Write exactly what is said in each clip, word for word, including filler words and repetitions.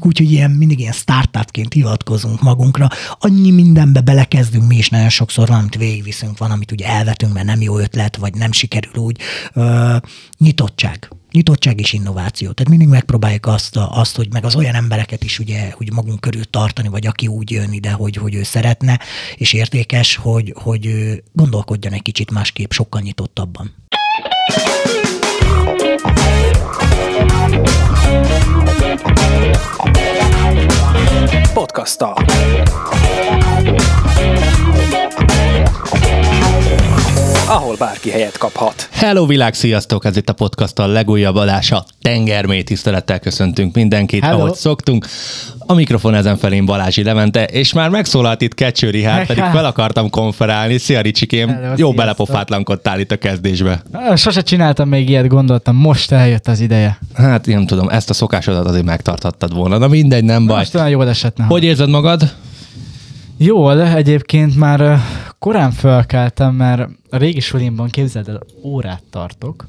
mondjuk úgy, hogy ilyen, mindig ilyen startupként hivatkozunk magunkra. Annyi mindenbe belekezdünk mi is, nagyon sokszor valamit végigviszünk, van, amit ugye elvetünk, mert nem jó ötlet, vagy nem sikerül úgy. Ö, nyitottság. Nyitottság és innováció. Tehát mindig megpróbáljuk azt, azt, hogy meg az olyan embereket is ugye, hogy magunk körül tartani, vagy aki úgy jön ide, hogy, hogy ő szeretne, és értékes, hogy, hogy gondolkodjon egy kicsit másképp, sokkal nyitottabban. Podcastal. Ahol bárki helyet kaphat. Hello világ, sziasztok! Ez itt a podcasttal legújabb adása. Tengermély tisztelettel köszöntünk mindenkit, hello. Ahogy szoktunk. A mikrofon ezen felén Balázsi Levente, és már megszólalt itt Kecső Richárd, pedig fel akartam konferálni. Szia Ricsikém, hello, jó sziasztok. Belepofátlankodtál itt a kezdésbe. Sose csináltam még ilyet, gondoltam, most eljött az ideje. Hát én nem tudom, ezt a szokásodat azért megtarthattad volna. Na mindegy, nem baj. Most talán jól esetne. Hogy érzed magad? Jól, egyébként már korán felkeltem, mert a régi sulimban, képzeld el, órát tartok.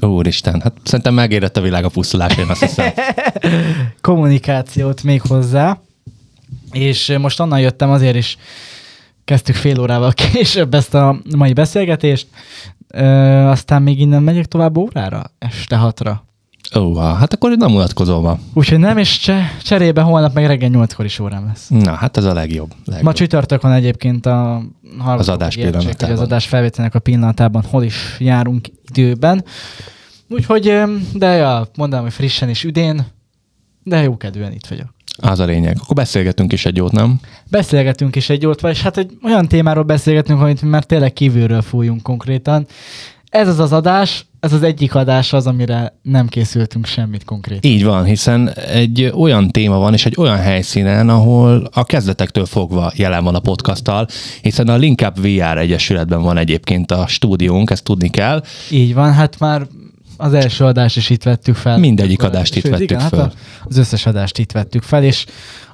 Úristen, hát szerintem megérett a világ a pusztulás, én azt hiszem. Kommunikációt még hozzá, és most onnan jöttem, azért is kezdtük fél órával később ezt a mai beszélgetést, Ö, aztán még innen megyek tovább órára, este hatra. Ó, hát akkor nem unatkozol ma. Úgyhogy nem, és cse- cserébe holnap meg reggel nyolckor is órám lesz. Na, hát ez a legjobb. legjobb. Ma csütörtökön egyébként a az adás pillanatában. Az adás felvételnek a pillanatában, hol is járunk időben. Úgyhogy, de ja, mondanám, hogy frissen és üdén, de jó kedvűen itt vagyok. Az a lényeg. Akkor beszélgetünk is egy jót, nem? Beszélgetünk is egy jót, és hát egy olyan témáról beszélgetünk, amit már tényleg kívülről fújunk konkrétan. Ez az az adás, ez az egyik adás az, amire nem készültünk semmit konkrétan. Így van, hiszen egy olyan téma van, és egy olyan helyszínen, ahol a kezdetektől fogva jelen van a podcasttal, hiszen a Link Up vé er Egyesületben van egyébként a stúdiónk, ezt tudni kell. Így van, hát már az első adást is itt vettük fel. Mindegyik adást itt Sőt, vettük igen, fel. Hát az összes adást itt vettük fel, és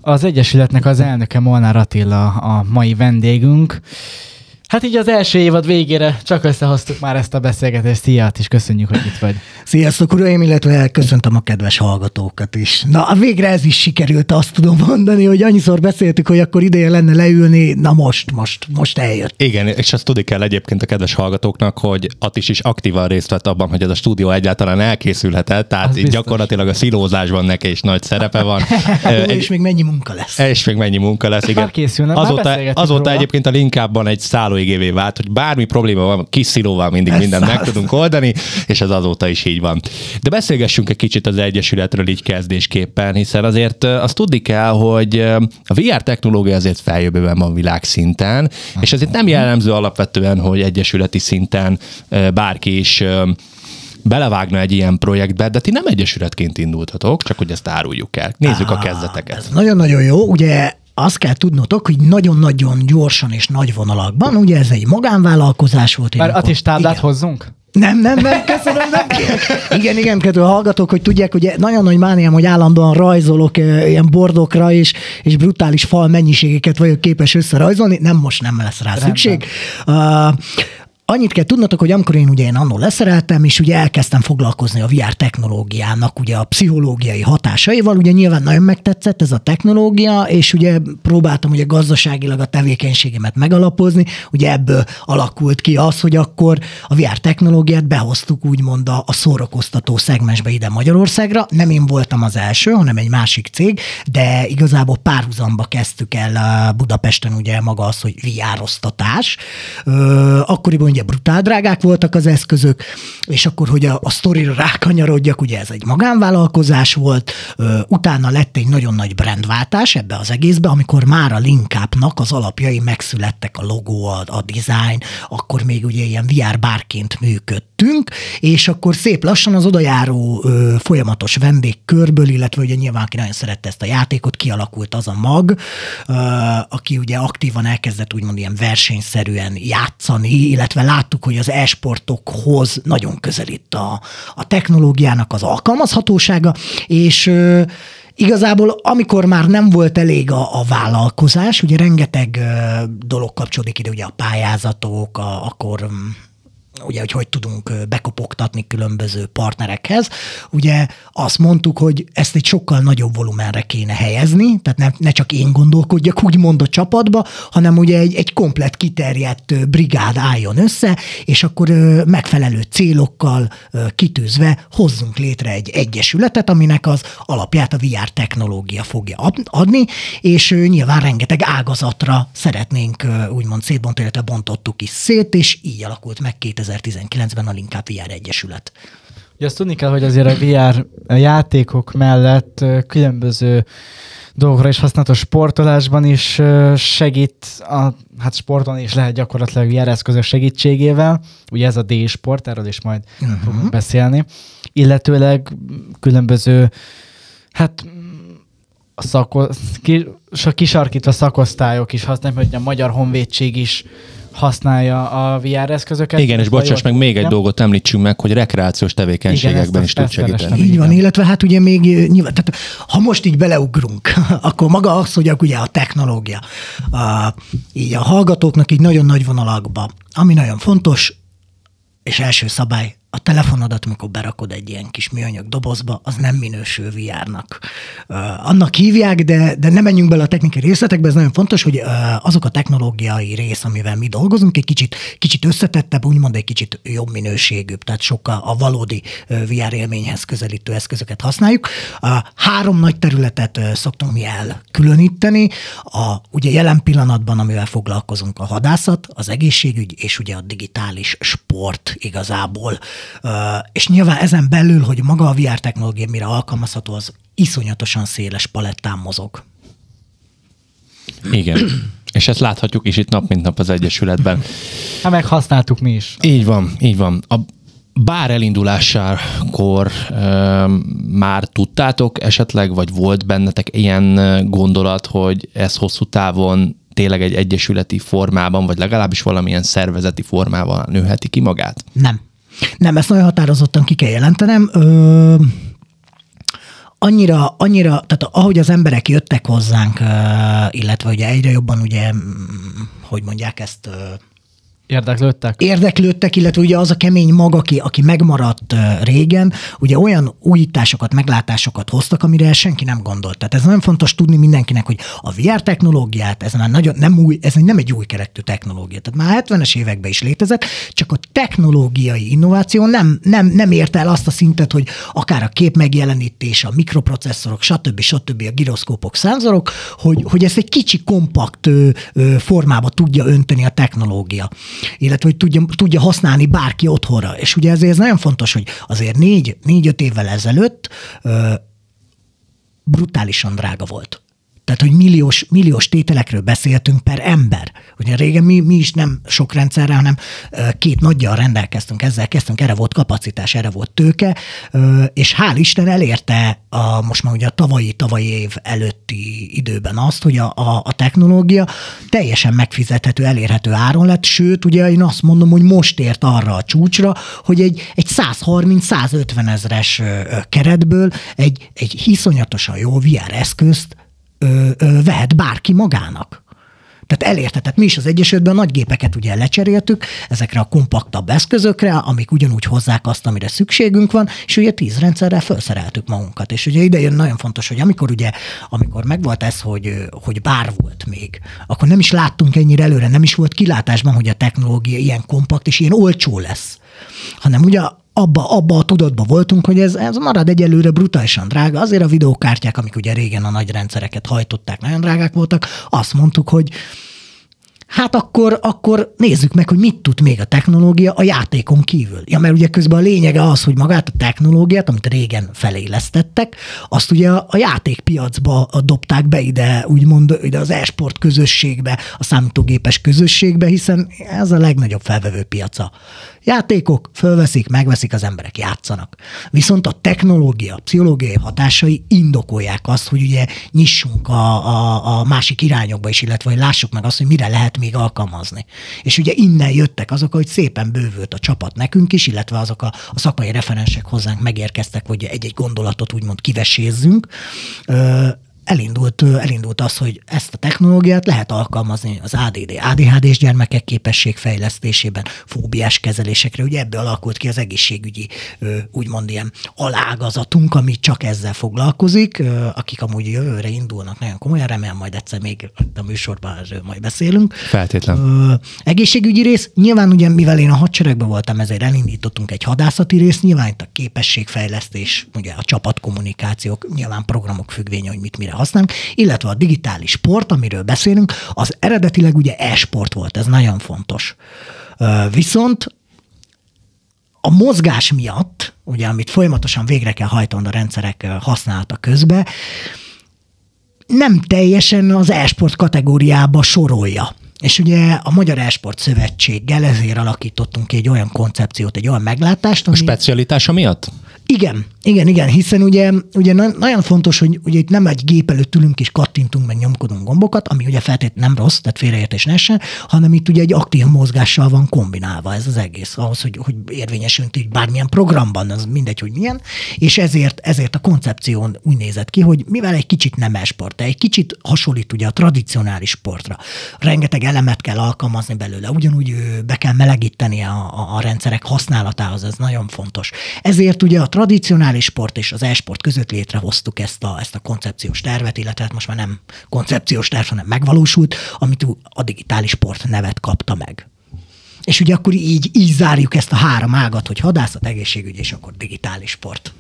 az Egyesületnek az elnöke Molnár Attila a mai vendégünk. Hát így az első évad végére csak összehoztuk már ezt a beszélgetést. Szia, és köszönjük, hogy itt vagy. Sziasztok, uraim, illetve köszöntöm a kedves hallgatókat is. Na, végre ez is sikerült, azt tudom mondani, hogy annyiszor beszéltük, hogy akkor ideje lenne leülni, na most, most, most eljött. Igen, és azt tudni kell egyébként a kedves hallgatóknak, hogy Attis is aktívan részt vett abban, hogy ez a stúdió egyáltalán elkészülhetett, tehát itt gyakorlatilag a szilózásban neki is nagy szerepe van. Egy, és még mennyi munka lesz. És még mennyi munka lesz, igen. Készülne, azóta azóta egyébként a Linkában egy szálló igévé vált, hogy bármi probléma van, kis szilóval mindig ez mindent száz. Meg tudunk oldani, és ez azóta is így van. De beszélgessünk egy kicsit az Egyesületről így kezdésképpen, hiszen azért azt tudni kell, hogy a vé er technológia azért feljövőben van világszinten, és azért nem jellemző alapvetően, hogy egyesületi szinten bárki is belevágna egy ilyen projektbe, de ti nem egyesületként indultatok, csak hogy ezt áruljuk el. Nézzük a kezdeteket. Ez nagyon-nagyon jó, ugye azt kell tudnotok, hogy nagyon-nagyon gyorsan és nagy vonalakban, ugye ez egy magánvállalkozás volt. Már Attis táblát hozzunk? Nem, nem, nem, köszönöm, nem kérek. Igen, igen, kedves hallgatók, hogy tudják, hogy nagyon nagy mániám, hogy állandóan rajzolok ilyen bordokra, és, és brutális fal mennyiségeket vagyok képes összerajzolni. Nem, most nem lesz rá szükség. Annyit kell tudnotok, hogy amikor én ugye én annól leszereltem, és ugye elkezdtem foglalkozni a vé er technológiának ugye a pszichológiai hatásaival, ugye nyilván nagyon megtetszett ez a technológia, és ugye próbáltam ugye gazdaságilag a tevékenységemet megalapozni, ugye ebből alakult ki az, hogy akkor a vé er technológiát behoztuk úgymond a szórakoztató szegmensbe ide Magyarországra. Nem én voltam az első, hanem egy másik cég, de igazából párhuzamba kezdtük el Budapesten ugye maga az, hogy vé er-oztatás. Akkoriban ugye brutál drágák voltak az eszközök, és akkor, hogy a, a sztorira rákanyarodjak, ugye ez egy magánvállalkozás volt, ö, utána lett egy nagyon nagy brandváltás ebbe az egészbe, amikor már a Link Up-nak az alapjai megszülettek, a logó, a, a design, akkor még ugye ilyen vé er bárként működtünk, és akkor szép lassan az odajáró ö, folyamatos vendégkörből, illetve ugye nyilván aki nagyon szerette ezt a játékot, kialakult az a mag, ö, aki ugye aktívan elkezdett úgymond ilyen versenyszerűen játszani, illetve láttuk, hogy az e-sportokhoz nagyon közelít a, a technológiának az alkalmazhatósága, és ö, igazából amikor már nem volt elég a, a vállalkozás, ugye rengeteg ö, dolog kapcsolódik ide, ugye a pályázatok, a, akkor ugye, hogy hogy tudunk bekopogtatni különböző partnerekhez. Ugye azt mondtuk, hogy ezt egy sokkal nagyobb volumenre kéne helyezni, tehát nem, ne csak én gondolkodjak úgymond a csapatba, hanem ugye egy, egy komplet kiterjedt brigád álljon össze, és akkor megfelelő célokkal kitűzve hozzunk létre egy egyesületet, aminek az alapját a vé er technológia fogja adni, és nyilván rengeteg ágazatra szeretnénk úgymond szétbontani, illetve bontottuk is szét, és így alakult meg kétezer-tizenkilencben a Link Up vé er Egyesület. Ugye azt tudni kell, hogy azért a vé er játékok mellett különböző dolgokra is használható, sportolásban is segít, a, hát sporton is lehet gyakorlatilag vé er eszközök segítségével, ugye ez a D-sport, erről is majd uh-huh. fogunk beszélni, illetőleg különböző, hát szako, kisarkítva szakosztályok is használják, hogy a Magyar Honvédség is használja a vé er eszközöket. Igen, és bocsáss meg, még egy dolgot említsünk meg, hogy rekreációs tevékenységekben igen, is tud segíteni. Így van, illetve hát ugye még nyilván, tehát ha most így beleugrunk, akkor maga az, hogy ugye a technológia, a, így a hallgatóknak így nagyon nagy vonalakban, ami nagyon fontos, és első szabály, a telefonodat, amikor berakod egy ilyen kis műanyag dobozba, az nem minősül vé er-nak. Uh, annak hívják, de, de nem menjünk bele a technikai részletekbe, ez nagyon fontos, hogy uh, azok a technológiai rész, amivel mi dolgozunk, egy kicsit, kicsit összetettebb, úgymond egy kicsit jobb minőségűbb, tehát sokkal a valódi vé er élményhez közelítő eszközöket használjuk. Uh, három nagy területet uh, szoktunk mi elkülöníteni. A, ugye jelen pillanatban, amivel foglalkozunk, a hadászat, az egészségügy, és ugye a digitális sport igazából. Uh, és nyilván ezen belül, hogy maga a vé er technológia mire alkalmazható, az iszonyatosan széles palettán mozog. Igen. És ezt láthatjuk is itt nap mint nap az Egyesületben. Hát meg használtuk mi is. Így van, így van. A bár elindulásakor e, már tudtátok esetleg, vagy volt bennetek ilyen gondolat, hogy ez hosszú távon tényleg egy egyesületi formában, vagy legalábbis valamilyen szervezeti formában nőheti ki magát? Nem. Nem, ezt nagyon határozottan ki kell jelentenem. Ö, annyira, annyira, tehát ahogy az emberek jöttek hozzánk, ö, illetve ugye egyre jobban, ugye, hogy mondják ezt... Ö, Érdeklődtek? Érdeklődtek, illetve ugye az a kemény mag, aki, aki megmaradt régen, ugye olyan újításokat, meglátásokat hoztak, amire senki nem gondolt. Tehát ez nagyon fontos tudni mindenkinek, hogy a vé er technológiát, ez már nagyon nem új, ez nem egy új keretű technológia. Tehát már hetvenes években is létezett, csak a technológiai innováció nem, nem, nem ért el azt a szintet, hogy akár a kép megjelenítése, a mikroprocesszorok, stb. Stb. A giroszkópok, szenzorok, hogy, hogy ezt egy kicsi kompakt formába tudja önteni a technológia, illetve hogy tudja, tudja használni bárki otthonra. És ugye ezért ez nagyon fontos, hogy azért négy, négy-öt évvel ezelőtt ö, brutálisan drága volt. Tehát, hogy milliós, milliós tételekről beszéltünk per ember. Ugye régen mi, mi is nem sok rendszerre, hanem két nagyjal rendelkeztünk, ezzel kezdtünk, erre volt kapacitás, erre volt tőke, és hál' Isten elérte a, most már ugye a tavalyi-tavalyi év előtti időben azt, hogy a, a, a technológia teljesen megfizethető, elérhető áron lett, sőt, ugye én azt mondom, hogy most ért arra a csúcsra, hogy egy, egy százharminc-százötven ezres keretből egy, egy iszonyatosan jó vé er eszközt Ö, ö, vehet bárki magának. Tehát elérte. Tehát mi is az Egyesületben nagy gépeket ugye lecseréltük ezekre a kompaktabb eszközökre, amik ugyanúgy hozzák azt, amire szükségünk van, és ugye tíz rendszerrel felszereltük magunkat. És ugye ide jön nagyon fontos, hogy amikor ugye, amikor megvolt ez, hogy, hogy bár volt még, akkor nem is láttunk ennyire előre, nem is volt kilátásban, hogy a technológia ilyen kompakt és ilyen olcsó lesz. Hanem ugye Abba, abba a tudatban voltunk, hogy ez, ez marad egyelőre brutálisan drága. Azért a videókártyák, amik ugye régen a nagy rendszereket hajtották, nagyon drágák voltak, azt mondtuk, hogy hát akkor, akkor nézzük meg, hogy mit tud még a technológia a játékon kívül. Ja, mert ugye közben a lényege az, hogy magát a technológiát, amit régen felélesztettek, azt ugye a játékpiacba dobták be ide, úgymond ide az e-sport közösségbe, a számítógépes közösségbe, hiszen ez a legnagyobb felvevő piaca. Játékok fölveszik, megveszik, az emberek játszanak. Viszont a technológia, a pszichológiai hatásai indokolják azt, hogy ugye nyissunk a, a, a másik irányokba is, illetve hogy lássuk meg azt, hogy mire lehet még alkalmazni. És ugye innen jöttek azok, hogy szépen bővült a csapat nekünk is, illetve azok a, a szakmai referensek hozzánk megérkeztek, hogy egy-egy gondolatot úgymond kivesézzünk. elindult, elindult az, hogy ezt a technológiát lehet alkalmazni az á dé dé, á dé há dés gyermekek képességfejlesztésében, fóbiás kezelésekre. Ugye ebből alakult ki az egészségügyi, úgymond ilyen alágazatunk, ami csak ezzel foglalkozik, akik amúgy jövőre indulnak nagyon komolyan, remélem majd egyszer még a műsorban erről majd beszélünk. Feltétlen. Egészségügyi rész, nyilván ugye mivel én a hadseregben voltam, ezért elindítottunk egy hadászati rész, nyilván itt a képességfejlesztés, ugye a csapatkommunikációk, nyilván programok függvénye, hogy mit mire használunk, illetve a digitális sport, amiről beszélünk, az eredetileg ugye e-sport volt, ez nagyon fontos. Viszont a mozgás miatt, ugye amit folyamatosan végre kell hajtani a rendszerek használata közben, nem teljesen az e-sport kategóriába sorolja. És ugye a Magyar E-sport Szövetséggel ezért alakítottunk ki egy olyan koncepciót, egy olyan meglátást, ami... A specialitása miatt? Igen, igen, igen, hiszen ugye, ugye nagyon fontos, hogy ugye itt nem egy gép előtt ülünk és kattintunk, meg nyomkodunk gombokat, ami ugye feltétlenül nem rossz, tehát félreértés ne essen, hanem itt ugye egy aktív mozgással van kombinálva ez az egész, ahhoz, hogy, hogy érvényesünk így bármilyen programban, az mindegy, hogy milyen, és ezért, ezért a koncepción úgy nézett ki, hogy mivel egy kicsit nem e-sport, egy kicsit hasonlít ugye a tradicionális sportra. Rengeteg elemet kell alkalmazni belőle, ugyanúgy be kell melegíteni a, a, a rendszerek használatához, ez nagyon fontos. Ezért ugye a tradicionális sport és az e-sport között létrehoztuk ezt a, ezt a koncepciós tervet, illetve hát most már nem koncepciós terv, hanem megvalósult, amit a digitális sport nevet kapta meg. És ugye akkor így, így zárjuk ezt a három ágat, hogy hadászat, egészségügy és akkor digitális sport.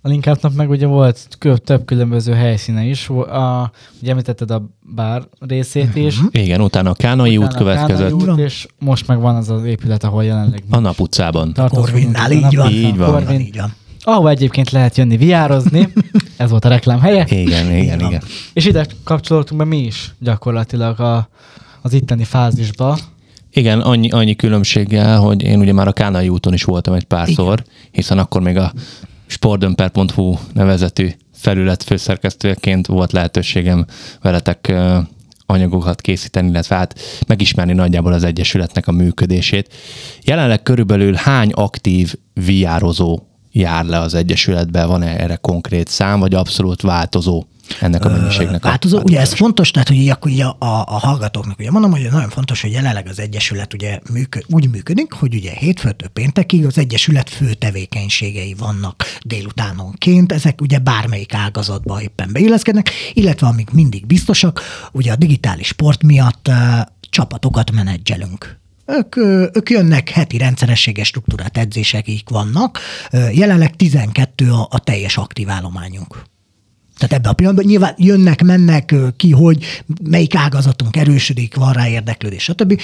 A Link Up-nak meg ugye volt több különböző helyszíne is. A, ugye említetted a bár részét is. Igen, utána a Kánai utána út következett. A Kánai út, és most meg van az az épület, ahol jelenleg... A Nap utcában. Korvinnál, így van. Így van. Korvin, így van. Ahol egyébként lehet jönni viározni. Ez volt a reklám helye. Igen, igen, igen. És ide kapcsolódtunk be mi is gyakorlatilag a, az itteni fázisba. Igen, annyi, annyi különbséggel, hogy én ugye már a Kánai úton is voltam egy párszor, hiszen akkor még a sportdömper pont hú nevezetű felület főszerkesztőként volt lehetőségem veletek anyagokat készíteni, illetve hát megismerni nagyjából az Egyesületnek a működését. Jelenleg körülbelül hány aktív viározó jár le az Egyesületbe? Van-e erre konkrét szám, vagy abszolút változó ennek a mennyiségnek? Változó, a ugye ez fontos, tehát hogy akkor ugye a, a hallgatóknak ugye mondom, hogy nagyon fontos, hogy jelenleg az Egyesület ugye működ, úgy működik, hogy ugye hétfőtől péntekig az Egyesület fő tevékenységei vannak délutánonként, ezek ugye bármelyik ágazatba éppen beilleszkednek, illetve amik mindig biztosak, ugye a digitális sport miatt uh, csapatokat menedzselünk. Ők, ők jönnek, heti rendszerességes struktúrát edzésekig vannak, jelenleg tizenkettő a, a teljes aktív állományunk. Tehát ebben a pillanatban nyilván jönnek, mennek ki, hogy melyik ágazatunk erősödik, van rá érdeklődés, stb.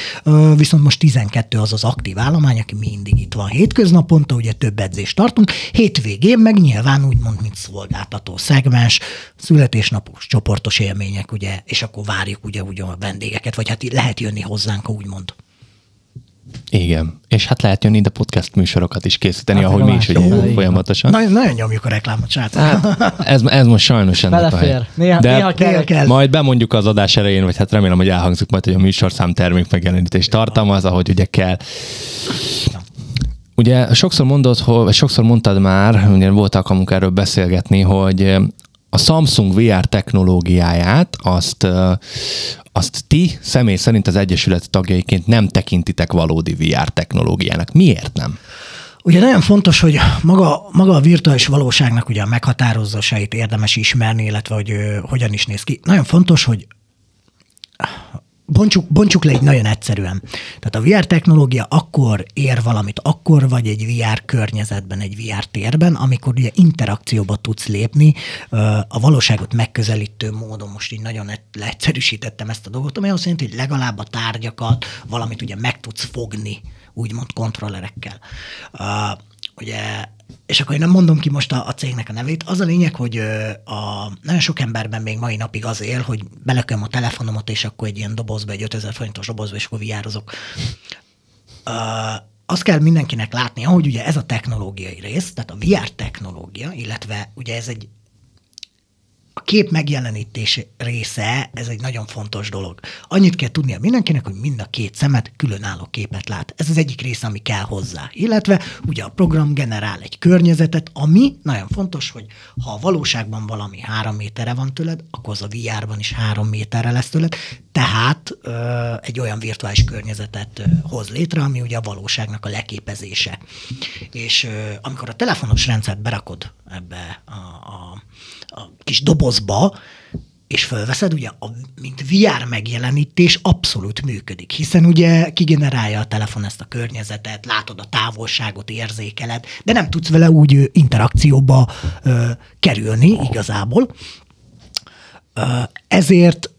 Viszont most tizenkettő az az aktív állomány, aki mindig itt van hétköznaponta, ugye több edzést tartunk, hétvégén meg nyilván úgymond, mint szolgáltató szegmens, születésnapos, csoportos élmények, ugye, és akkor várjuk ugye, ugye a vendégeket, vagy hát lehet jönni hozzánk, úgymond. Igen, és hát lehet jönni ide podcast műsorokat is készíteni, hát, ahogy mi is, hogy jó, folyamatosan. Na, nagyon nyomjuk a reklámot, srácok. Hát, ez, ez most sajnos ennek belefér. A néha, de néha kell, kell. Majd bemondjuk az adás elején, vagy hát remélem, hogy elhangzik majd, hogy a műsorszám termék megjelenítés tartalmaz, ahogy ugye kell. Ugye sokszor mondod, hogy, sokszor mondtad már, ugye volt alkalmunk erről beszélgetni, hogy a Samsung vé er technológiáját azt... azt ti személy szerint az Egyesület tagjaiként nem tekintitek valódi vé er technológiának. Miért nem? Ugye nagyon fontos, hogy maga, maga a virtuális valóságnak ugye a meghatározásait érdemes ismerni, illetve hogy ő, hogyan is néz ki. Nagyon fontos, hogy bontsuk, bontsuk le egy nagyon egyszerűen. Tehát a vé er technológia akkor ér valamit, akkor vagy egy vé er környezetben, egy vé er térben, amikor ugye interakcióba tudsz lépni, a valóságot megközelítő módon, most így nagyon leegyszerűsítettem ezt a dolgot, ami azt jelenti, hogy legalább a tárgyakat, valamit ugye meg tudsz fogni, úgymond kontrollerekkel. Ugye, és akkor én nem mondom ki most a, a cégnek a nevét. Az a lényeg, hogy a, nagyon sok emberben még mai napig az él, hogy belököm a telefonomat, és akkor egy ilyen dobozba, egy ötezer forintos dobozba, és akkor viározok. Azt kell mindenkinek látnia, hogy ugye ez a technológiai rész, tehát a vé er technológia, illetve ugye ez egy kép megjelenítés része, ez egy nagyon fontos dolog. Annyit kell tudnia mindenkinek, hogy mind a két szemet különálló képet lát. Ez az egyik része, ami kell hozzá. Illetve ugye a program generál egy környezetet, ami nagyon fontos, hogy ha a valóságban valami három méterre van tőled, akkor az a vé er-ben is három méterre lesz tőled, tehát ö, egy olyan virtuális környezetet ö, hoz létre, ami ugye a valóságnak a leképezése. És ö, amikor a telefonos rendszert berakod ebbe a, a, a kis dobozba, és fölveszed, ugye, a, mint vé er megjelenítés abszolút működik, hiszen ugye kigenerálja a telefon ezt a környezetet, látod a távolságot, érzékeled, de nem tudsz vele úgy interakcióba ö, kerülni igazából. Ö, ezért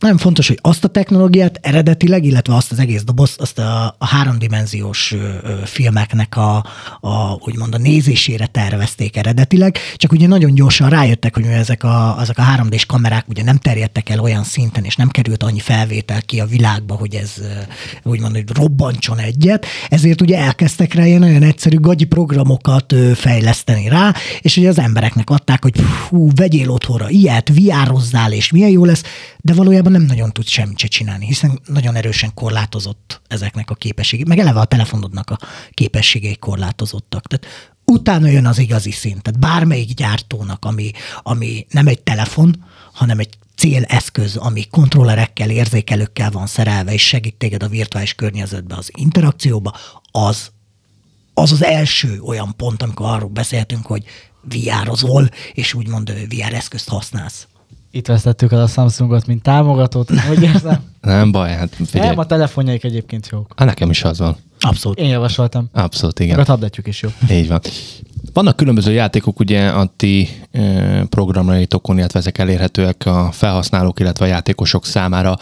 nagyon fontos, hogy azt a technológiát eredetileg, illetve azt az egész dobozt, azt a, a háromdimenziós filmeknek a, a, úgymond a nézésére tervezték eredetileg, csak ugye nagyon gyorsan rájöttek, hogy ezek a, ezek a három dés kamerák ugye nem terjedtek el olyan szinten, és nem került annyi felvétel ki a világba, hogy ez úgymond, hogy robbantson egyet, ezért ugye elkezdtek rá ilyen nagyon egyszerű gagyi programokat fejleszteni rá, és ugye az embereknek adták, hogy hú, vegyél otthonra ilyet, vé er-ozzál, és milyen jó lesz, de valójában nem nagyon tudsz semmit se csinálni, hiszen nagyon erősen korlátozott ezeknek a képességei, meg eleve a telefonodnak a képességei korlátozottak. Tehát utána jön az igazi szint. Tehát bármelyik gyártónak, ami, ami nem egy telefon, hanem egy céleszköz, ami kontrollerekkel, érzékelőkkel van szerelve, és segít téged a virtuális környezetbe, az interakcióba, az az, az első olyan pont, amikor arról beszéltünk, hogy vé er-ozol, és úgymond vé er eszközt használsz. Itt vesztettük el a Samsungot, mint támogatót, hogy érzem? Nem baj, hát figyelj. Nem, a telefonjaik egyébként jók. Hát nekem is az van. Abszolút. Én javasoltam. Abszolút, igen. Meg a tabletjük is jó. Így van. Vannak különböző játékok, ugye a ti eh, programjaitokon, illetve ezek elérhetőek a felhasználók, illetve a játékosok számára.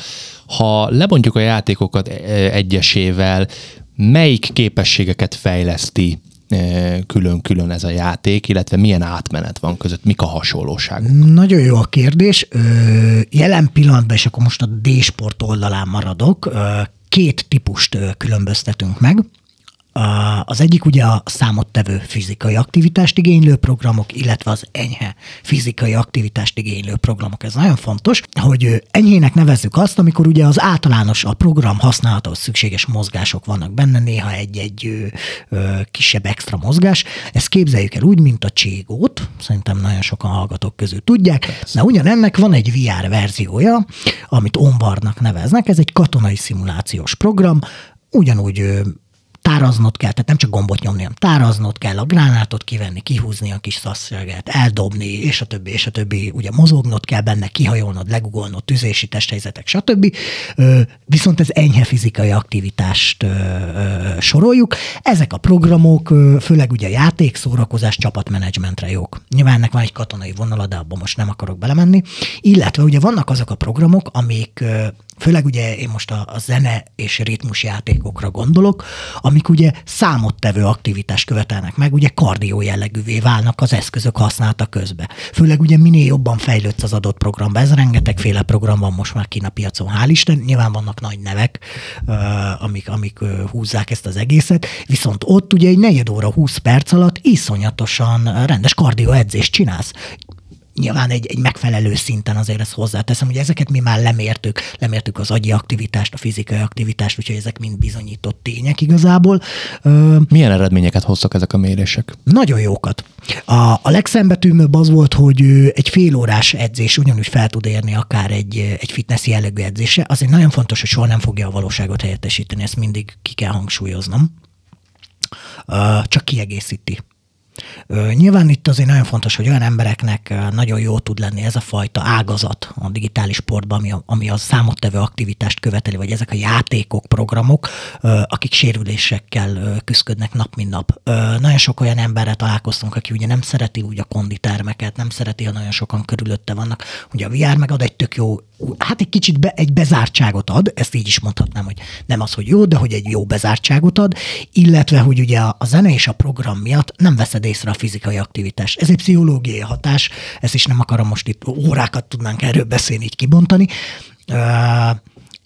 Ha lebontjuk a játékokat eh, egyesével, melyik képességeket fejleszti külön-külön ez a játék, illetve milyen átmenet van között, mik a hasonlóságok? Nagyon jó a kérdés. Jelen pillanatban, és akkor most a D-sport oldalán maradok, két típust különböztetünk meg. Az egyik ugye a számottevő fizikai aktivitást igénylő programok, illetve az enyhe fizikai aktivitást igénylő programok. Ez nagyon fontos, hogy enyhének nevezzük azt, amikor ugye az általános, a program használatához szükséges mozgások vannak benne, néha egy-egy kisebb extra mozgás. Ezt képzeljük el úgy, mint a cségót, szerintem nagyon sokan hallgatók közül tudják. Na ugyanennek van egy vé er verziója, amit Onwardnak neveznek, ez egy katonai szimulációs program, ugyanúgy táraznod kell, tehát nem csak gombot nyomni, hanem táraznod kell, a gránátot kivenni, kihúzni a kis szaszreget, eldobni, és a többi, és a többi, ugye mozognod kell benne, kihajolnod, legugolnod, tüzési testhelyzetek, stb. Viszont ez enyhe fizikai aktivitást soroljuk. Ezek a programok, főleg ugye játék, szórakozás, csapatmenedzsmentre jók. Nyilván ennek van egy katonai vonala, de abban most nem akarok belemenni. Illetve ugye vannak azok a programok, amik főleg ugye én most a, a zene és ritmus játékokra gondolok, amik ugye számottevő aktivitást követelnek meg, ugye kardió jellegűvé válnak az eszközök használata közben. Főleg ugye minél jobban fejlődsz az adott programba, ez rengetegféle program van most már kín a piacon, hál' Isten, nyilván vannak nagy nevek, amik, amik húzzák ezt az egészet, viszont ott ugye egy negyed óra, húsz perc alatt iszonyatosan rendes kardió edzést csinálsz. Nyilván egy, egy megfelelő szinten azért ezt hozzáteszem, hogy ezeket mi már lemértük, lemértük az agyi aktivitást, a fizikai aktivitást, úgyhogy ezek mind bizonyított tények igazából. Milyen eredményeket hoztak ezek a mérések? Nagyon jókat. A, a legszembetűnőbb az volt, hogy egy félórás edzés ugyanúgy fel tud érni akár egy, egy fitness jellegű edzése. Azért nagyon fontos, hogy soha nem fogja a valóságot helyettesíteni, ezt mindig ki kell hangsúlyoznom. Csak kiegészíti. Nyilván itt azért nagyon fontos, hogy olyan embereknek nagyon jó tud lenni ez a fajta ágazat a digitális sportban, ami a, ami a számottevő aktivitást követeli, vagy ezek a játékok, programok, akik sérülésekkel küszködnek nap, mint nap. Nagyon sok olyan emberre találkoztunk, aki ugye nem szereti úgy a konditermeket, nem szereti, ha nagyon sokan körülötte vannak. Ugye a vé er megad egy tök jó, hát egy kicsit be, egy bezártságot ad, ezt így is mondhatnám, hogy nem az, hogy jó, de hogy egy jó bezártságot ad, illetve, hogy ugye a, a zene és a program miatt nem veszed észre a fizikai aktivitás. Ez egy pszichológiai hatás, ezt is nem akarom most itt, órákat tudnánk erről beszélni, így kibontani.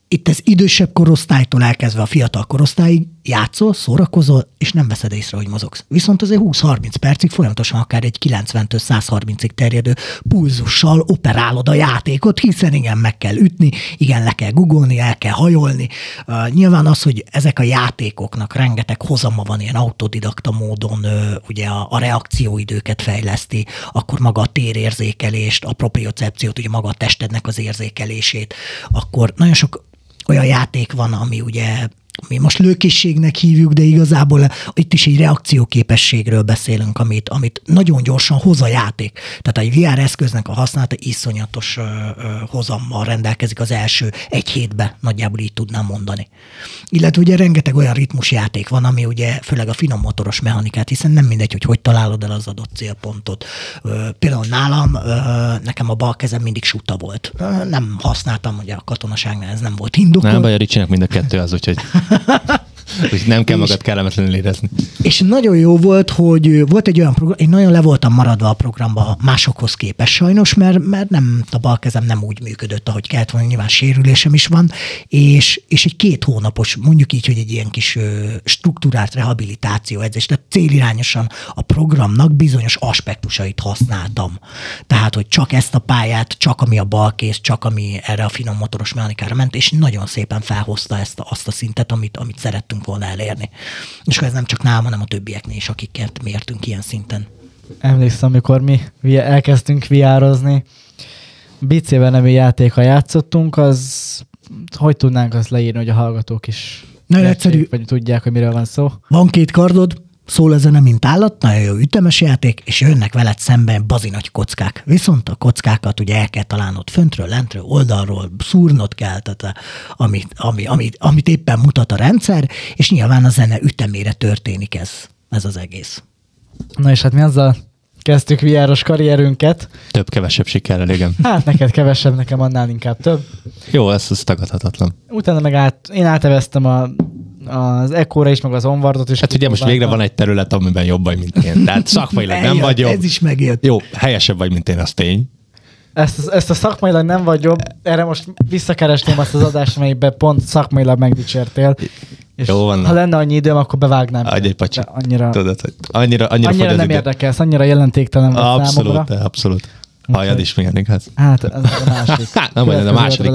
Itt az idősebb korosztálytól elkezdve a fiatal korosztályig játszol, szórakozol, és nem veszed észre, hogy mozogsz. Viszont azért húsz-harminc percig folyamatosan akár egy kilencventől százharmincig terjedő pulzussal operálod a játékot, hiszen igen, meg kell ütni, igen, le kell guggolni, el kell hajolni. Uh, nyilván az, hogy ezek a játékoknak rengeteg hozama van, ilyen autodidakta módon uh, ugye a, a reakcióidőket fejleszti, akkor maga a térérzékelést, a propriocepciót, ugye maga a testednek az érzékelését, akkor nagyon sok olyan játék van, ami ugye mi most lőkészségnek hívjuk, de igazából itt is egy reakcióképességről beszélünk, amit, amit nagyon gyorsan hoz a játék. Tehát egy vé er eszköznek a használata iszonyatos ö, ö, hozammal rendelkezik az első egy hétben, nagyjából így tudnám mondani. Illetve ugye rengeteg olyan ritmusjáték van, ami ugye főleg a finom motoros mechanikát, hiszen nem mindegy, hogy hogy találod el az adott célpontot. Ö, például nálam, ö, nekem a bal kezem mindig suta volt. Ö, nem használtam, ugye a katonaságnál ez nem volt indokolt. Nem baj, a Ricsinek mind a kettő az, úgyhogy úgy nem kell magad kellemetlenül érezni. És nagyon jó volt, hogy volt egy olyan program, én nagyon le voltam maradva a programban másokhoz képest sajnos, mert, mert nem, a bal kezem nem úgy működött, ahogy kellett volna, nyilván sérülésem is van, és, és egy két hónapos, mondjuk így, hogy egy ilyen kis struktúrált rehabilitáció edzés, tehát célirányosan a programnak bizonyos aspektusait használtam. Tehát, hogy csak ezt a pályát, csak ami a balkész, csak ami erre a finom motoros mechanikára ment, és nagyon szépen felhozta ezt a, azt a szintet, amit, amit szerettünk volna elérni. És akkor ez nem csak nálam, hanem a többieknél is, akiket mértünk ilyen szinten. Emlékszem, amikor mi elkezdtünk vé er-ozni, Bicével nevű játékkal játszottunk, az hogy tudnánk azt leírni, hogy a hallgatók is nagyon egyszerű, vagy tudják, hogy miről van szó. Van két kardod, szól a zene, mint állat, nagyon jó ütemes játék, és jönnek veled szemben bazinagy kockák. Viszont a kockákat ugye el kell találnod föntről, lentről, oldalról, szúrnod kell, tehát amit, ami, amit, amit éppen mutat a rendszer, és nyilván a zene ütemére történik ez, ez az egész. Na és hát mi azzal kezdtük vé er-os karrierünket. Több-kevesebb sikerrel, igen. Hát neked kevesebb, nekem annál inkább több. Jó, ez, ez tagadhatatlan. Utána meg át, én áteveztem a az Echo-ra is, meg az Onwardot is. Hát ugye most végre van egy terület, amiben jobb vagy, mint én. Tehát szakmailag eljött, nem vagy jobb. Ez is megjött. Jó, helyesebb vagy, mint én, az tény. Ezt, ezt a szakmailag nem vagy jobb. Erre most visszakeresném azt az adást, amelyben pont szakmailag megdicsértél. És jó, van, ha lenne annyi időm, akkor bevágnám. Adj egy pacsit. Annyira, Tudod, hogy annyira, annyira, annyira nem érdekelsz, annyira jelentéktelen vagy számomra. Abszolút, abszolút. Halljad is még ennek. Hát ez a másik. Nem vagy, ez a második.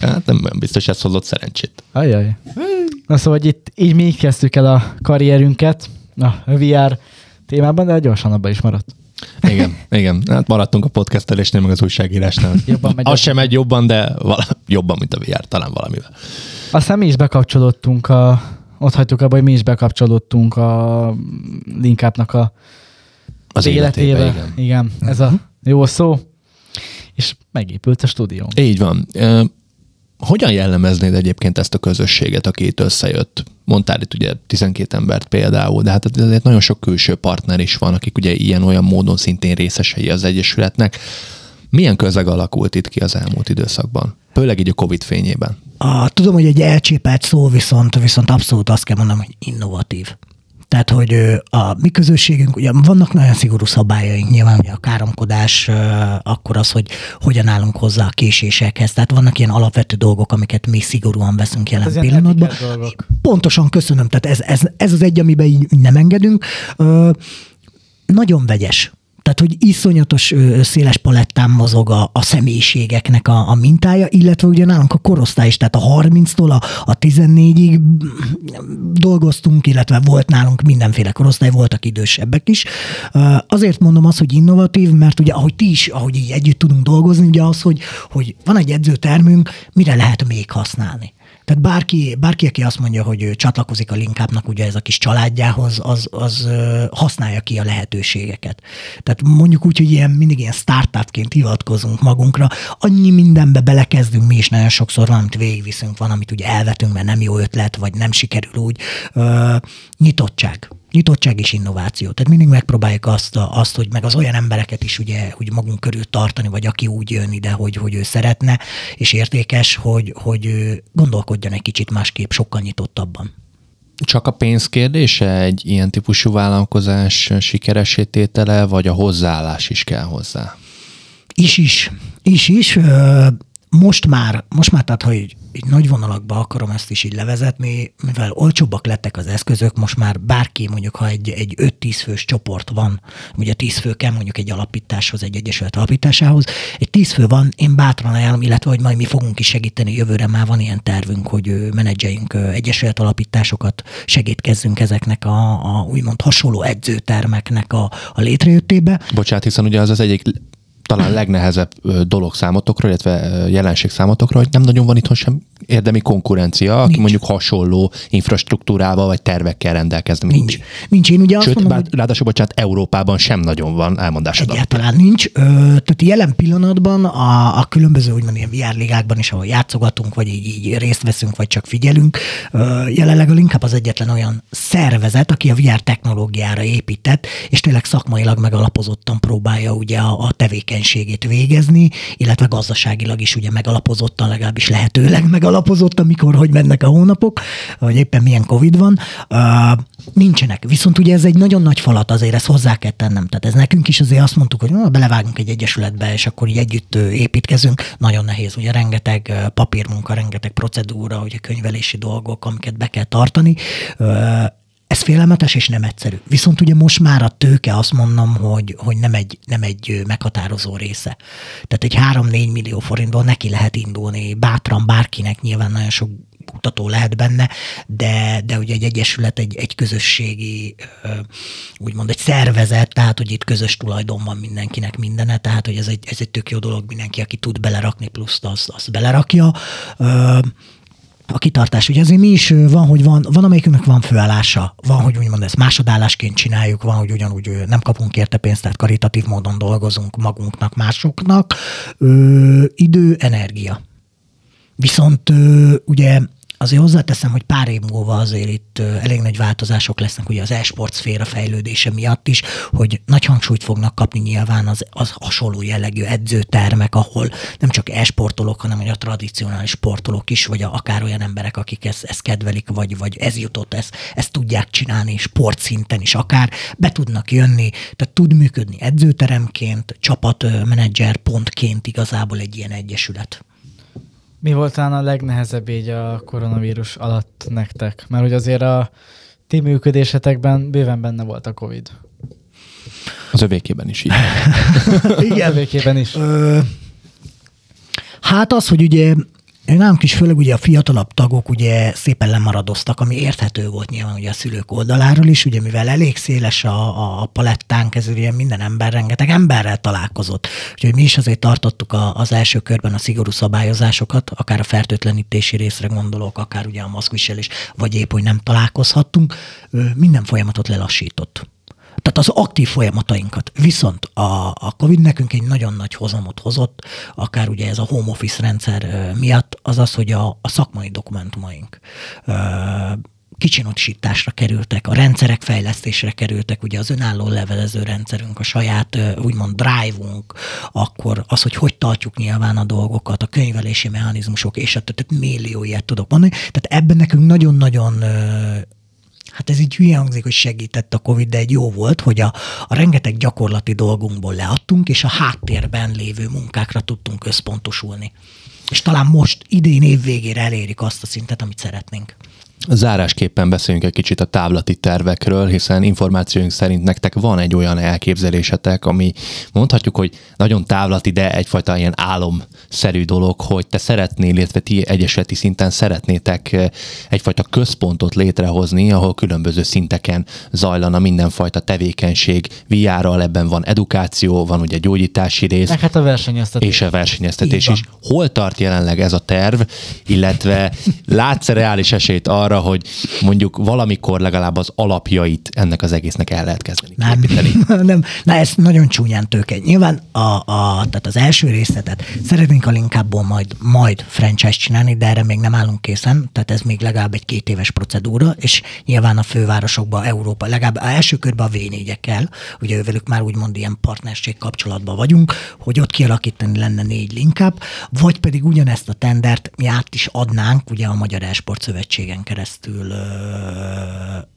Hát nem biztos, ez hozott szerencsét. Ajaj. Na szóval itt így mi kezdtük el a karrierünket a vé er témában, de gyorsan abban is maradt. Igen, igen. Hát maradtunk a podcastelésnél, meg az újságírásnál. Az sem megy jobban, de vala- jobban, mint a vé er, talán valamivel. Aztán mi is bekapcsolódtunk, a, ott hagytuk abba, hogy mi is bekapcsolódtunk a Link Up-nak a az életébe. életébe. Igen. igen, ez a jó szó. És megépült a stúdió. Így van. Hogyan jellemeznéd egyébként ezt a közösséget, aki itt összejött? Mondtál itt ugye tizenkét embert például, de hát azért nagyon sok külső partner is van, akik ugye ilyen-olyan módon szintén részesei az Egyesületnek. Milyen közeg alakult itt ki az elmúlt időszakban? Főleg így a Covid fényében. A, tudom, hogy egy elcsépelt szó, viszont, viszont abszolút azt kell mondanom, hogy innovatív. Tehát, hogy a mi közösségünk, ugye vannak nagyon szigorú szabályaink, nyilván ugye a káromkodás, akkor az, hogy hogyan állunk hozzá a késésekhez. Tehát vannak ilyen alapvető dolgok, amiket mi szigorúan veszünk jelen hát pillanatban. Pontosan, köszönöm, tehát ez, ez, ez az egy, amiben így nem engedünk. Nagyon vegyes. Tehát, hogy iszonyatos széles palettán mozog a, a személyiségeknek a, a mintája, illetve ugye nálunk a korosztály is, tehát a harminctól a, a tizennégyig dolgoztunk, illetve volt nálunk mindenféle korosztály, voltak idősebbek is. Azért mondom azt, hogy innovatív, mert ugye ahogy ti is, ahogy így együtt tudunk dolgozni, ugye az, hogy, hogy van egy edzőtermünk, mire lehet még használni. Tehát bárki, bárki, aki azt mondja, hogy csatlakozik a Link Up-nak ugye ez a kis családjához, az, az használja ki a lehetőségeket. Tehát mondjuk úgy, hogy ilyen, mindig ilyen startupként hivatkozunk magunkra, annyi mindenbe belekezdünk mi is, nagyon sokszor valamit végigviszünk, van, amit ugye elvetünk, mert nem jó ötlet, vagy nem sikerül úgy. Uh, nyitottság. Nyitottság és innováció. Tehát mindig megpróbáljuk azt, azt, hogy meg az olyan embereket is ugye, hogy magunk körül tartani, vagy aki úgy jön ide, hogy, hogy ő szeretne, és értékes, hogy, hogy gondolkodjon egy kicsit másképp, sokkal nyitottabban. Csak a pénz kérdése egy ilyen típusú vállalkozás sikeressé tétele, vagy a hozzáállás is kell hozzá? Is is. Is is. most már, most már tehát, ha így, így nagy vonalakba akarom ezt is így levezetni, mivel olcsóbbak lettek az eszközök, most már bárki, mondjuk, ha egy, egy öt-tíz fős csoport van, ugye tíz fő kell mondjuk egy alapításhoz, egy egyesület alapításához, egy tíz fő van, én bátran ajánlom, illetve hogy majd mi fogunk is segíteni, jövőre már van ilyen tervünk, hogy menedzseljünk egyesület alapításokat, segítkezzünk ezeknek a, a úgymond hasonló edzőtermeknek a, a létrejöttébe. Bocsánat, hiszen ugye az az egyik... talán legnehezebb dolog számotokra, illetve jelenség számotokra, hogy nem nagyon van itthon sem érdemi konkurencia, aki mondjuk hasonló infrastruktúrával vagy tervekkel rendelkezni. Nincs. Nincs. nincs. Én ugye azt Sőt, mondom, bár, hogy... ráadásul, bocsánat, Európában sem nagyon van elmondásod. Egyáltalán nincs. Ö, tehát jelen pillanatban a, a különböző úgymond ilyen vé er ligákban is, ahol játszogatunk, vagy így, így részt veszünk, vagy csak figyelünk, ö, jelenleg a Link Up az egyetlen olyan szervezet, aki a vé er technológiára épített, és tényleg szakmailag megalapozottan próbálja ugye a, a tevékenységét végezni, illetve gazdaságilag is ugye megalapozottan, legalábbis lehetőleg megalapozottan, mikor, hogy mennek a hónapok, vagy éppen milyen Covid van. Uh, nincsenek. Viszont ugye ez egy nagyon nagy falat, azért ezt hozzá kell tennem. Tehát ez nekünk is azért azt mondtuk, hogy na, belevágunk egy egyesületbe, és akkor így együtt építkezünk. Nagyon nehéz, ugye rengeteg papírmunka, rengeteg procedúra, ugye könyvelési dolgok, amiket be kell tartani. Uh, Ez félelmetes és nem egyszerű. Viszont ugye most már a tőke, azt mondom, hogy, hogy nem, egy, nem egy meghatározó része. Tehát egy három-négy millió forintból neki lehet indulni, bátran bárkinek, nyilván nagyon sok kutató lehet benne, de, de ugye egy egyesület, egy, egy közösségi, úgymond egy szervezet, tehát hogy itt közös tulajdon van mindenkinek mindene, tehát hogy ez egy, ez egy tök jó dolog, mindenki, aki tud belerakni pluszt, az, az belerakja. A kitartás. Ugye azért mi is van, hogy van, van amelyikünknek van főállása, van, hogy úgymond ezt másodállásként csináljuk, van, hogy ugyanúgy nem kapunk érte pénzt, tehát karitatív módon dolgozunk magunknak, másoknak. Ö, idő, energia. Viszont ö, ugye azért hozzáteszem, hogy pár év múlva azért itt elég nagy változások lesznek ugye az e-sport szféra fejlődése miatt is, hogy nagy hangsúlyt fognak kapni nyilván az, az hasonló jellegű edzőtermek, ahol nem csak e-sportolók, hanem a tradicionális sportolók is, vagy akár olyan emberek, akik ezt, ezt kedvelik, vagy, vagy ez jutott, ezt, ezt tudják csinálni sportszinten is akár, be tudnak jönni, tehát tud működni edzőteremként, csapatmenedzser pontként igazából egy ilyen egyesület. Mi volt talán a legnehezebb így a koronavírus alatt nektek? Mert ugye azért a ti működésetekben bőven benne volt a Covid. Az övékében is így. Igen. Az övékében is. Ö, hát az, hogy ugye nálunk is főleg ugye a fiatalabb tagok ugye szépen lemaradoztak, ami érthető volt nyilván ugye a szülők oldaláról is, ugye mivel elég széles a, a palettánk, ez ugye minden ember, rengeteg emberrel találkozott. Úgyhogy mi is azért tartottuk a, az első körben a szigorú szabályozásokat, akár a fertőtlenítési részre gondolok, akár ugye a maszkviselés, vagy épp, hogy nem találkozhattunk, minden folyamatot lelassított. Tehát az aktív folyamatainkat. Viszont a, a Covid nekünk egy nagyon nagy hozamot hozott, akár ugye ez a home office rendszer miatt, az az, hogy a, a szakmai dokumentumaink kicsinosításra kerültek, a rendszerek fejlesztésre kerültek, ugye az önálló levelező rendszerünk, a saját úgymond drive-unk, akkor az, hogy hogy tartjuk nyilván a dolgokat, a könyvelési mechanizmusok, és a tehát millió ilyet tudok mondani. Tehát ebben nekünk nagyon-nagyon hát ez így hülye hangzik, hogy segített a Covid, de egy jó volt, hogy a, a rengeteg gyakorlati dolgunkból leadtunk, és a háttérben lévő munkákra tudtunk összpontosulni. És talán most idén év végére elérik azt a szintet, amit szeretnénk. Zárásképpen beszéljünk egy kicsit a távlati tervekről, hiszen információink szerint nektek van egy olyan elképzelésetek, ami mondhatjuk, hogy nagyon távlati, de egyfajta ilyen álomszerű dolog, hogy te szeretnél, illetve ti egyesületi szinten szeretnétek egyfajta központot létrehozni, ahol különböző szinteken zajlana mindenfajta tevékenység. vé er-rel ebben van edukáció, van ugye gyógyítási rész. Hát a versenyeztetés. És a versenyeztetés is. Hol tart jelenleg ez a terv, illetve látsz reális esélyt arra, arra, hogy mondjuk valamikor legalább az alapjait ennek az egésznek el lehet kezdeni. Nem, nem. Na ez nagyon csúnyán tőke. Nyilván a, a, tehát az első részletet szeretnénk a Link Upból majd, majd franchise csinálni, de erre még nem állunk készen, tehát ez még legalább egy két éves procedúra, és nyilván a fővárosokban, Európa, legalább az első körben a vé négyekkel, ugye ővelük már úgymond ilyen partnerség kapcsolatban vagyunk, hogy ott kialakítani lenne négy Link Up, vagy pedig ugyanezt a tendert mi át is adnánk ugye a Magyar E-sport Szövetségen keresztül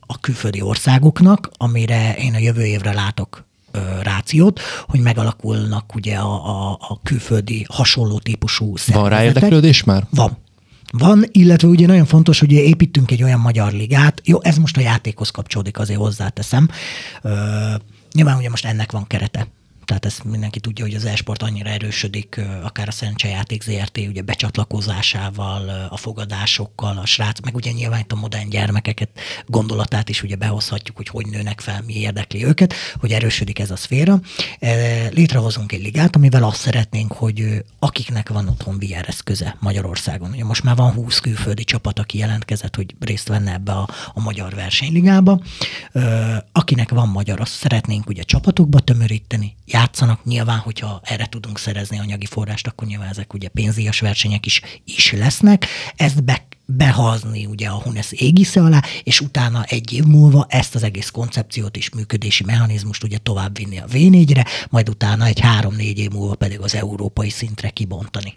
a külföldi országoknak, amire én a jövő évre látok rációt, hogy megalakulnak ugye a, a, a külföldi hasonló típusú szervezetek. Van rá érdeklődés már? Van. Van, illetve ugye nagyon fontos, hogy építünk egy olyan magyar ligát. Jó, ez most a játékhoz kapcsolódik, azért hozzáteszem. Ö, nyilván ugye most ennek van kerete. Tehát ezt mindenki tudja, hogy az e-sport annyira erősödik, akár a Szerencsejáték Zrt. Ugye becsatlakozásával, a fogadásokkal, a srác, meg ugye nyilván itt a modern gyermekeket gondolatát is ugye behozhatjuk, hogy hogy nőnek fel, mi érdekli őket, hogy erősödik ez a szféra. Létrehozunk egy ligát, amivel azt szeretnénk, hogy akiknek van otthon vé er eszköze Magyarországon. Ugye most már van húsz külföldi csapat, aki jelentkezett, hogy részt venne ebbe a, a magyar versenyligába. Akinek van magyar, azt szeretnénk ugye csapatokba tömöríteni, játszanak. Nyilván, hogyha erre tudunk szerezni anyagi forrást, akkor nyilván ezek ugye pénzdíjas versenyek is, is lesznek. Ezt be, behalzni ugye a Hunesz égisze alá, és utána egy év múlva ezt az egész koncepciót és működési mechanizmust ugye tovább vinni a vé négyre, majd utána egy három-négy év múlva pedig az európai szintre kibontani.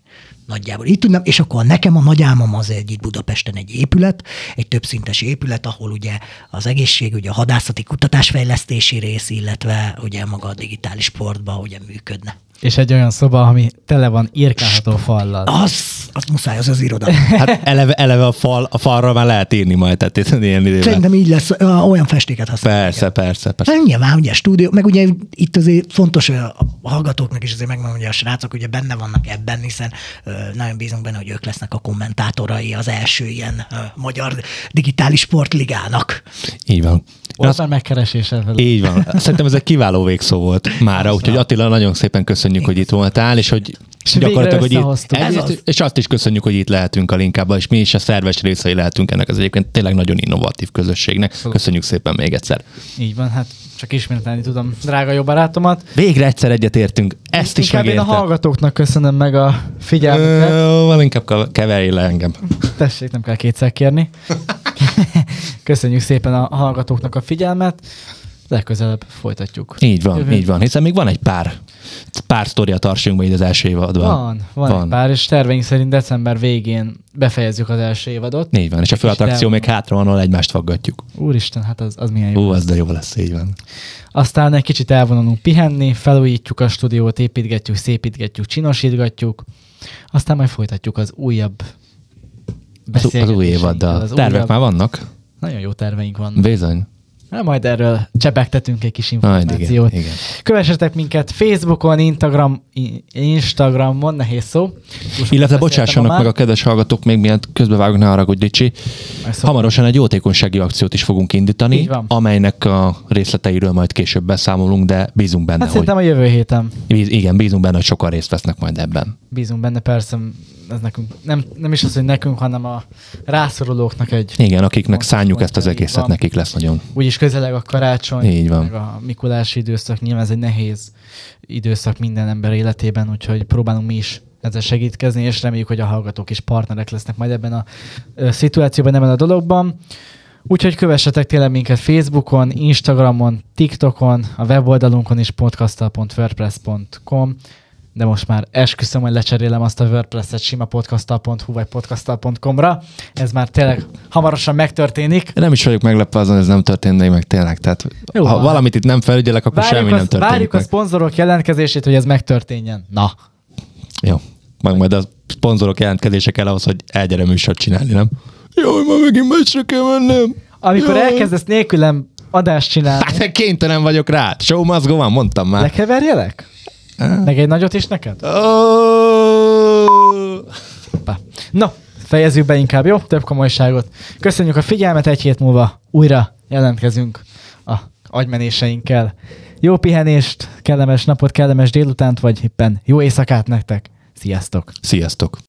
Nagyjából így tudnám, és akkor nekem a nagy álmom az egy itt Budapesten egy épület, egy többszintes épület, ahol ugye az egészség, ugye a hadászati kutatásfejlesztési rész, illetve ugye maga a digitális sportban ugye működne. És egy olyan szoba, ami tele van irkálható fallal. Az, az muszáj, az az iroda. Hát eleve, eleve a, fal, a falra már lehet írni majd, tehát ilyen időben. Szerintem így lesz, olyan festéket használni. Persze, persze, persze. Hát nyilván, ugye a stúdió, meg ugye itt azért fontos a hallgatóknak is azért megmondom, hogy a srácok ugye benne vannak ebben, hiszen nagyon bízunk benne, hogy ők lesznek a kommentátorai az első ilyen magyar digitális sportligának. Így van. Ott már megkeresésen velük. Így van. Szerintem ez egy kiváló végszó volt mára, úgyhogy Attila, nagyon szépen köszönjük, én hogy itt voltál, és hogy és gyakorlatilag, hogy itt, ez az. És azt is köszönjük, hogy itt lehetünk a Link Upban, és mi is a szerves részei lehetünk ennek az egyébként tényleg nagyon innovatív közösségnek. Szóval. Köszönjük szépen még egyszer. Így van, hát csak ismételni tudom drága jó barátomat. Végre egyszer egyetértünk, ezt én is megérte. Inkább én a hallgatóknak köszönöm meg a figyelmüket. Van, inkább keverj le engem. Tessék, nem kell kétszer kérni. Köszönjük szépen a hallgatóknak a figyelmet. Legközelebb folytatjuk. Így van, Jövő. így van. Hiszen még van egy pár pár sztori a tartsunkban így az első évadban. Van, van, van egy pár, és terveink szerint december végén befejezzük az első évadot. Így van, és a főattrakció még hátra van, ahol egymást faggatjuk. Úristen, hát az, az milyen jó. Ó, az de jó lesz, így van. Aztán egy kicsit elvonulunk pihenni, felújítjuk a stúdiót, építgetjük, szépítgetjük, csinosítgatjuk, aztán majd folytatjuk az újabb az, az új évaddal. Az Tervek újabb... már vannak? Nagyon jó terveink vannak. Bizony. Na, majd erről csepegtetünk egy kis információt. Igen, igen. Kövessetek minket Facebookon, Instagram, Instagramon, nehéz szó. Most illetve bocsássanak a meg a kedves hallgatók, még miatt közbevágunk, ne haragudj, Dicsi. Hamarosan egy jótékonysági akciót is fogunk indítani, amelynek a részleteiről majd később beszámolunk, de bízunk benne, hát hogy... szerintem a jövő héten. Bíz, igen, bízunk benne, hogy sokan részt vesznek majd ebben. Bízunk benne, persze. Ez nekünk, nem, nem is az, hogy nekünk, hanem a rászorulóknak egy... Igen, akiknek szánjuk ezt az egészet, van. Nekik lesz nagyon. Úgyis közeleg a karácsony, így van. Meg a mikulási időszak, nyilván ez egy nehéz időszak minden ember életében, úgyhogy próbálunk mi is ezzel segítkezni, és reméljük, hogy a hallgatók is partnerek lesznek majd ebben a szituációban, ebben a dologban. Úgyhogy kövessetek tényleg minket Facebookon, Instagramon, TikTokon, a weboldalunkon is podcasttal pont wordpress pont com. De most már esküszöm, hogy lecserélem azt a WordPress-et sima podcasttal pont hu vagy podcasttal pont com-ra. Ez már tényleg hamarosan megtörténik. Én nem is vagyok meglepve azon, ez nem történne meg tényleg. Tehát jó, ha van. Valamit itt nem felügyelek, akkor várjuk semmi az, nem történik. Várjuk meg a szponzorok jelentkezését, hogy ez megtörténjen. Na. Jó. Meg majd a szponzorok jelentkezése kell ahhoz, hogy elgyere műsort csinálni, nem? Jaj, ma megint meccsre kell mennem. Amikor Jaj. elkezdesz nélkülem adást csinálni. Hát kénytelen vagyok rá. Show must go on, mondtam már. Lekeverjelek? Meg egy nagyot is neked? Oh. Na, fejezzük be inkább, jó? Több komolyságot. Köszönjük a figyelmet, egy hét múlva újra jelentkezünk a agymenéseinkkel. Jó pihenést, kellemes napot, kellemes délutánt, vagy éppen jó éjszakát nektek. Sziasztok! Sziasztok!